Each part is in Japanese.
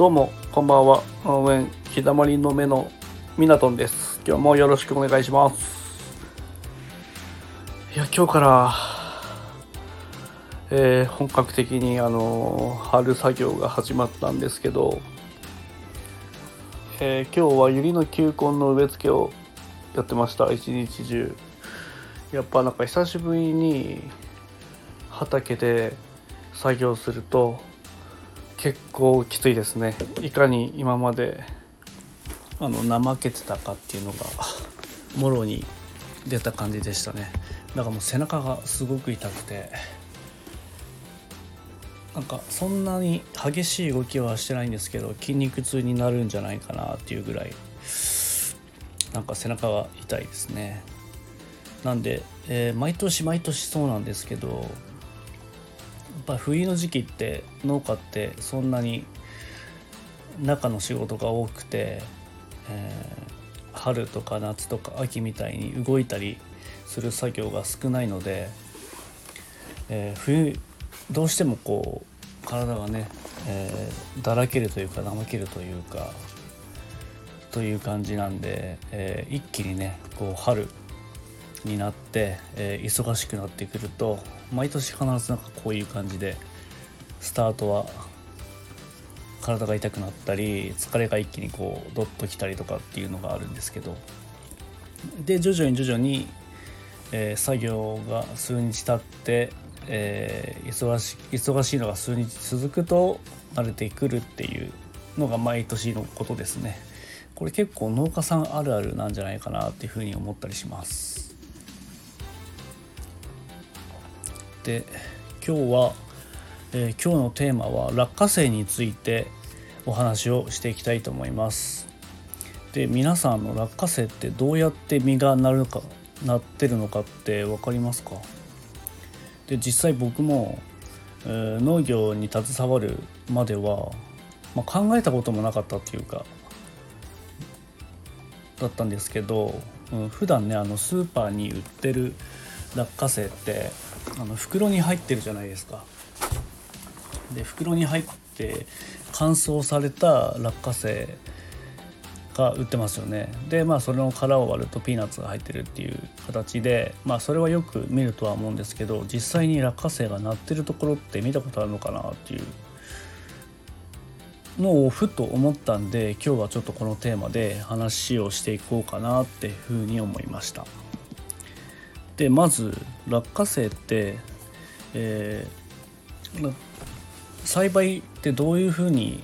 どうもこんばんは、応援日だまりの目のミナトンです。今日もよろしくお願いします。いや、今日から、本格的に春作業が始まったんですけど、今日はユリの球根の植え付けをやってました。一日中やっぱなんか久しぶりに畑で作業すると結構きついですね。いかに今まで怠けてたかっていうのがもろに出た感じでしたね。なんかもう背中がすごく痛くて、なんかそんなに激しい動きはしてないんですけど、筋肉痛になるんじゃないかなっていうぐらいなんか背中が痛いですね。なんで、毎年そうなんですけど、やっぱ冬の時期って農家ってそんなに中の仕事が多くて、春とか夏とか秋みたいに動いたりする作業が少ないので、冬どうしてもこう体がね、だらけるというか怠けるというかという感じなんで、一気にねこう春になって、忙しくなってくると毎年必ずなんかこういう感じでスタートは体が痛くなったり疲れが一気にこうドッときたりとかっていうのがあるんですけど、で徐々に、作業が数日経って、忙しいのが数日続くと慣れてくるっていうのが毎年のことですね。これ結構農家さんあるあるなんじゃないかなっていうふうに思ったりします。で今日は、今日のテーマは落花生についてお話をしていきたいと思います。で皆さんの落花生ってどうやって実がなってるのかって分かりますか？で実際僕も、農業に携わるまでは、考えたこともなかったっていうかだったんですけど、普段ねスーパーに売ってる落花生って袋に入ってるじゃないですか。で袋に入って乾燥された落花生が売ってますよね。でそれの殻を割るとピーナッツが入ってるっていう形で、それはよく見るとは思うんですけど、実際に落花生がなってるところって見たことあるのかなっていうのをふと思ったんで、今日はちょっとこのテーマで話をしていこうかなっていうふうに思いました。でまず落花生って、栽培ってどういうふうに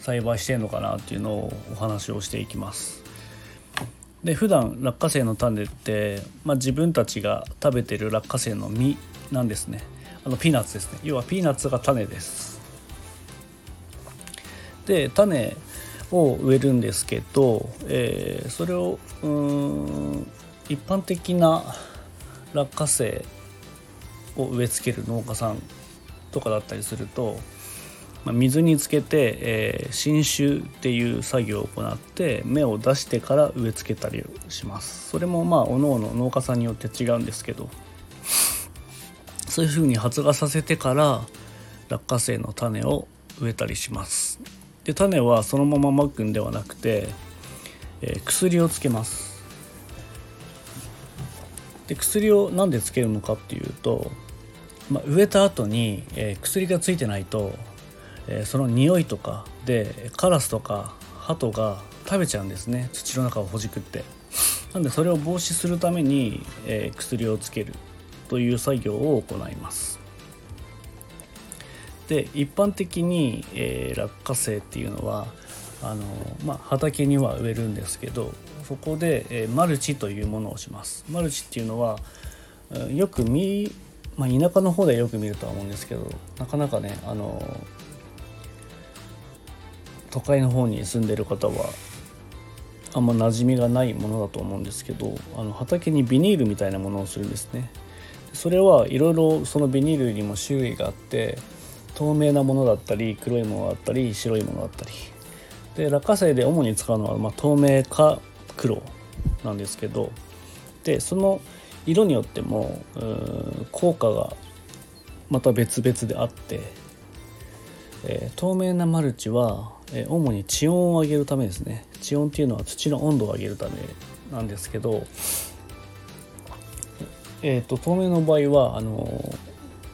栽培してるのかなっていうのをお話をしていきます。で普段落花生の種って、自分たちが食べてる落花生の実なんですね。ピーナッツですね。要はピーナッツが種です。で種を植えるんですけど、それを一般的な落花生を植え付ける農家さんとかだったりすると、水につけて、浸種っていう作業を行って芽を出してから植え付けたりします。それも各々農家さんによって違うんですけど、そういうふうに発芽させてから落花生の種を植えたりします。で種はそのまままくんではなくて、薬をつけます。で薬をなんでつけるのかっていうと、植えた後に、薬がついてないと、その匂いとかでカラスとかハトが食べちゃうんですね。土の中をほじくって。なんでそれを防止するために、薬をつけるという作業を行います。で一般的に、落花生っていうのは畑には植えるんですけど、そこで、マルチというものをします。マルチっていうのはよく田舎の方でよく見るとは思うんですけど、なかなかね都会の方に住んでる方はあんま馴染みがないものだと思うんですけど、畑にビニールみたいなものをするんですね。それはいろいろ、そのビニールにも種類があって、透明なものだったり黒いものだったり白いものだったりで、落花生で主に使うのは、透明か黒なんですけど、でその色によっても効果がまた別々であって、透明なマルチは主に地温を上げるためですね。地温っていうのは土の温度を上げるためなんですけど、透明の場合は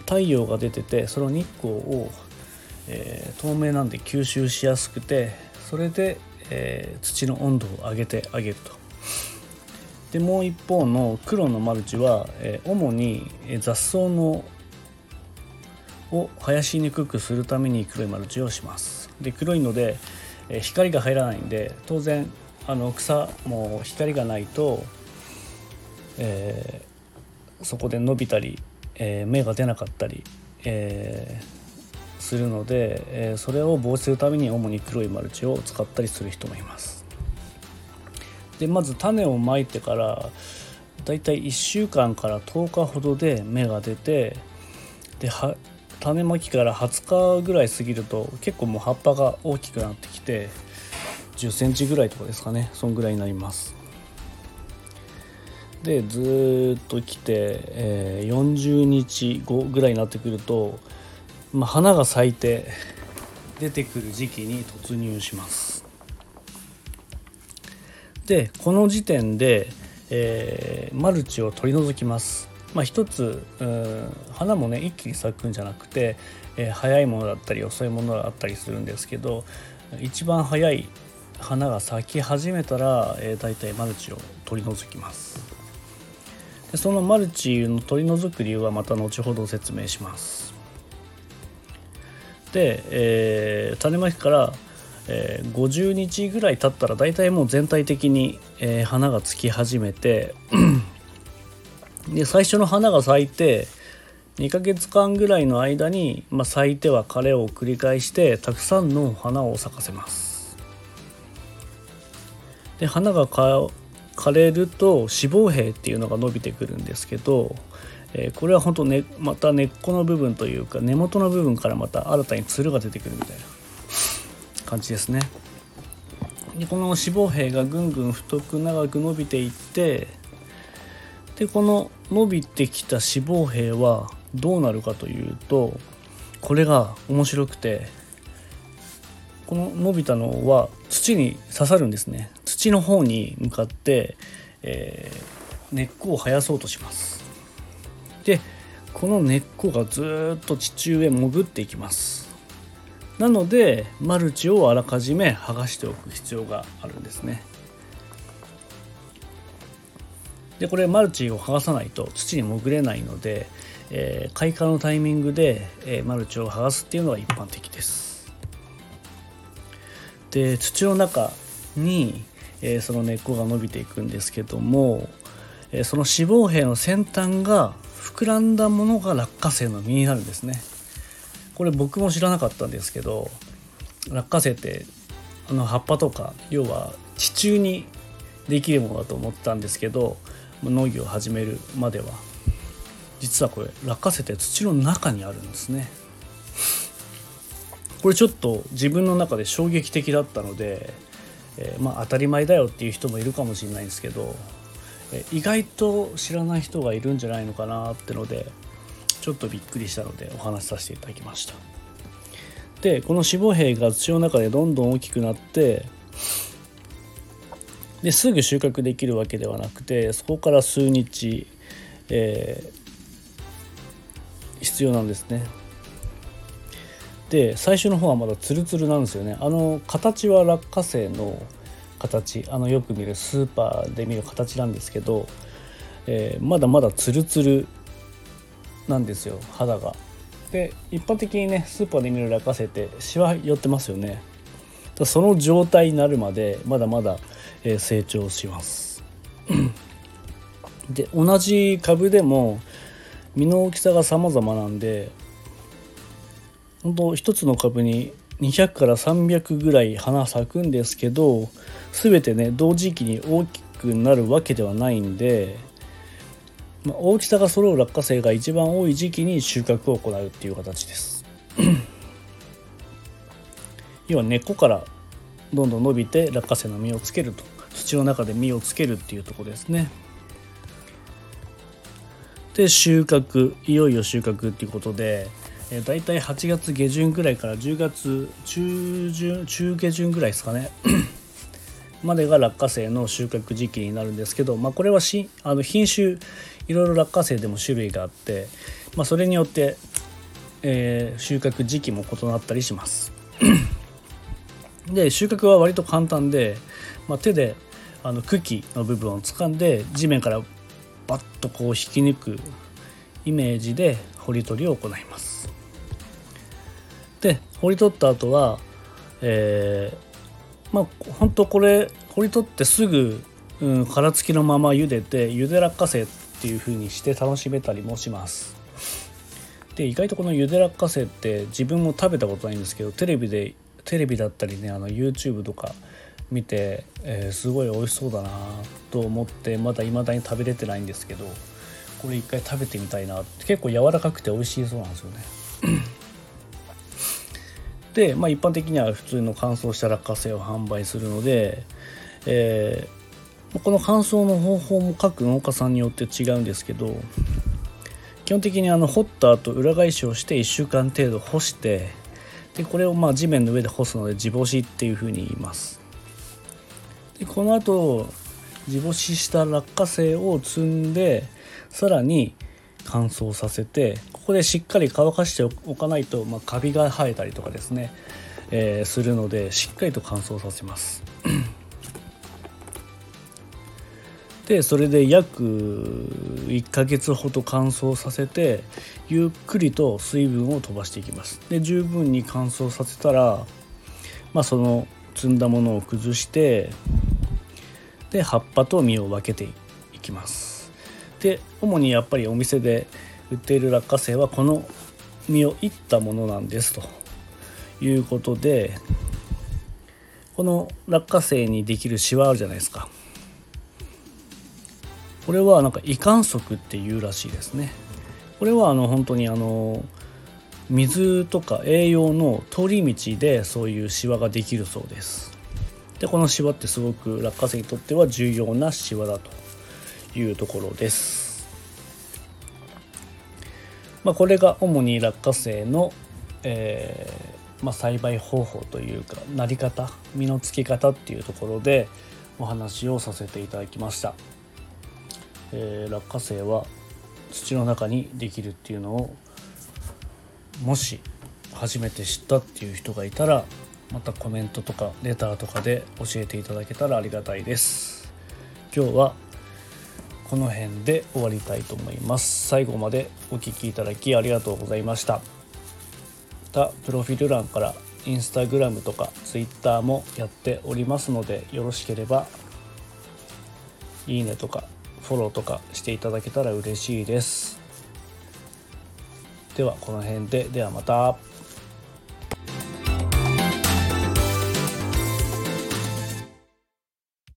太陽が出ててその日光を、透明なんで吸収しやすくて、それで、土の温度を上げてあげると。でもう一方の黒のマルチは、主に雑草のを生やしにくくするために黒いマルチをします。で黒いので、光が入らないんで当然草も光がないと、そこで伸びたり、芽が出なかったり、するので、それを防止するために主に黒いマルチを使ったりする人もいます。でまず種をまいてからだいたい1週間から10日ほどで芽が出て、で種まきから20日ぐらい過ぎると結構もう葉っぱが大きくなってきて10センチぐらいとかですかね、そんぐらいになります。でずっと来て、40日後ぐらいになってくると、花が咲いて出てくる時期に突入します。でこの時点で、マルチを取り除きます。一つ花もね一気に咲くんじゃなくて、早いものだったり遅いものだったりするんですけど、一番早い花が咲き始めたら、だいたいマルチを取り除きます。でそのマルチの取り除く理由はまた後ほど説明します。で、種まきから、50日ぐらい経ったらだいたいもう全体的に、花がつき始めてで最初の花が咲いて2ヶ月間ぐらいの間に、咲いては枯れを繰り返してたくさんの花を咲かせます。で花が枯れると子房柄っていうのが伸びてくるんですけど、これは本当ね、また根っこの部分というか根元の部分からまた新たにつるが出てくるみたいな感じですね。でこの子房柄がぐんぐん太く長く伸びていって、でこの伸びてきた子房柄はどうなるかというと、これが面白くて、この伸びたのは土に刺さるんですね。土の方に向かって、根っこを生やそうとします。でこの根っこがずっと地中へ潜っていきます。なのでマルチをあらかじめ剥がしておく必要があるんですね。でこれマルチを剥がさないと土に潜れないので、開花のタイミングで、マルチを剥がすっていうのは一般的です。で土の中に、その根っこが伸びていくんですけども、その子房柄の先端が膨らんだものが落花生の実になるんですね。これ僕も知らなかったんですけど、落花生って葉っぱとか要は地中にできるものだと思ったんですけど、農業を始めるまでは実はこれ落花生って土の中にあるんですね。これちょっと自分の中で衝撃的だったので、当たり前だよっていう人もいるかもしれないんですけど、意外と知らない人がいるんじゃないのかなってのでちょっとびっくりしたのでお話しさせていただきました。でこの子房柄が土の中でどんどん大きくなって、ですぐ収穫できるわけではなくて、そこから数日、必要なんですね。で最初の方はまだツルツルなんですよね。形は落花生の形、よく見るスーパーで見る形なんですけど、まだまだツルツルなんですよ、肌が。で一般的にねスーパーで見る落花生ってシワ寄ってますよね。その状態になるまでまだまだ成長しますで同じ株でも実の大きさが様々なんで、本当一つの株に200から300ぐらい花咲くんですけど、全てね同時期に大きくなるわけではないんで、大きさが揃う落花生が一番多い時期に収穫を行うっていう形です要は根っこからどんどん伸びて落花生の実をつけると、土の中で実をつけるっていうところですね。で収穫、いよいよ収穫っていうことで、だいたい8月下旬ぐらいから10月中下旬ぐらいですかねまでが落花生の収穫時期になるんですけど、これは品種いろいろ落花生でも種類があって、それによって、収穫時期も異なったりしますで収穫は割と簡単で、手で茎の部分を掴んで地面からバッとこう引き抜くイメージで掘り取りを行います。で掘り取った後は、本当これ掘り取ってすぐ、殻付きのまま茹でて茹で落花生っていう風にして楽しめたりもします。で意外とこの茹で落花生って自分も食べたことないんですけど、テレビだったりね、YouTube とか見て、すごい美味しそうだなと思って、未だに食べれてないんですけど、これ一回食べてみたいな。結構柔らかくて美味しいそうなんですよねで、一般的には普通の乾燥した落花生を販売するので、この乾燥の方法も各農家さんによって違うんですけど、基本的に掘った後裏返しをして1週間程度干して、でこれを地面の上で干すので地干しっていうふうに言います。でこの後地干しした落花生を摘んでさらに乾燥させて、ここでしっかり乾かしておかないと、カビが生えたりとかですね、するのでしっかりと乾燥させますでそれで約1ヶ月ほど乾燥させて、ゆっくりと水分を飛ばしていきます。で十分に乾燥させたら、その摘んだものを崩して、で葉っぱと実を分けていきます。で主にやっぱりお店で売っている落花生はこの実をいったものなんですということで、この落花生にできるシワあるじゃないですか、これは胃管束っていうらしいですね。これは本当に水とか栄養の通り道でそういうシワができるそうです。でこのシワってすごく落花生にとっては重要なシワだというところです。これが主に落花生の、栽培方法というかなり方、実のつき方っていうところでお話をさせていただきました。落花生は土の中にできるっていうのを、もし初めて知ったっていう人がいたら、またコメントとかレターとかで教えていただけたらありがたいです。今日はこの辺で終わりたいと思います。最後までお聞きいただきありがとうございました。またプロフィール欄からインスタグラムとかツイッターもやっておりますので、よろしければいいねとかフォローとかしていただけたら嬉しいです。ではこの辺で、ではまた。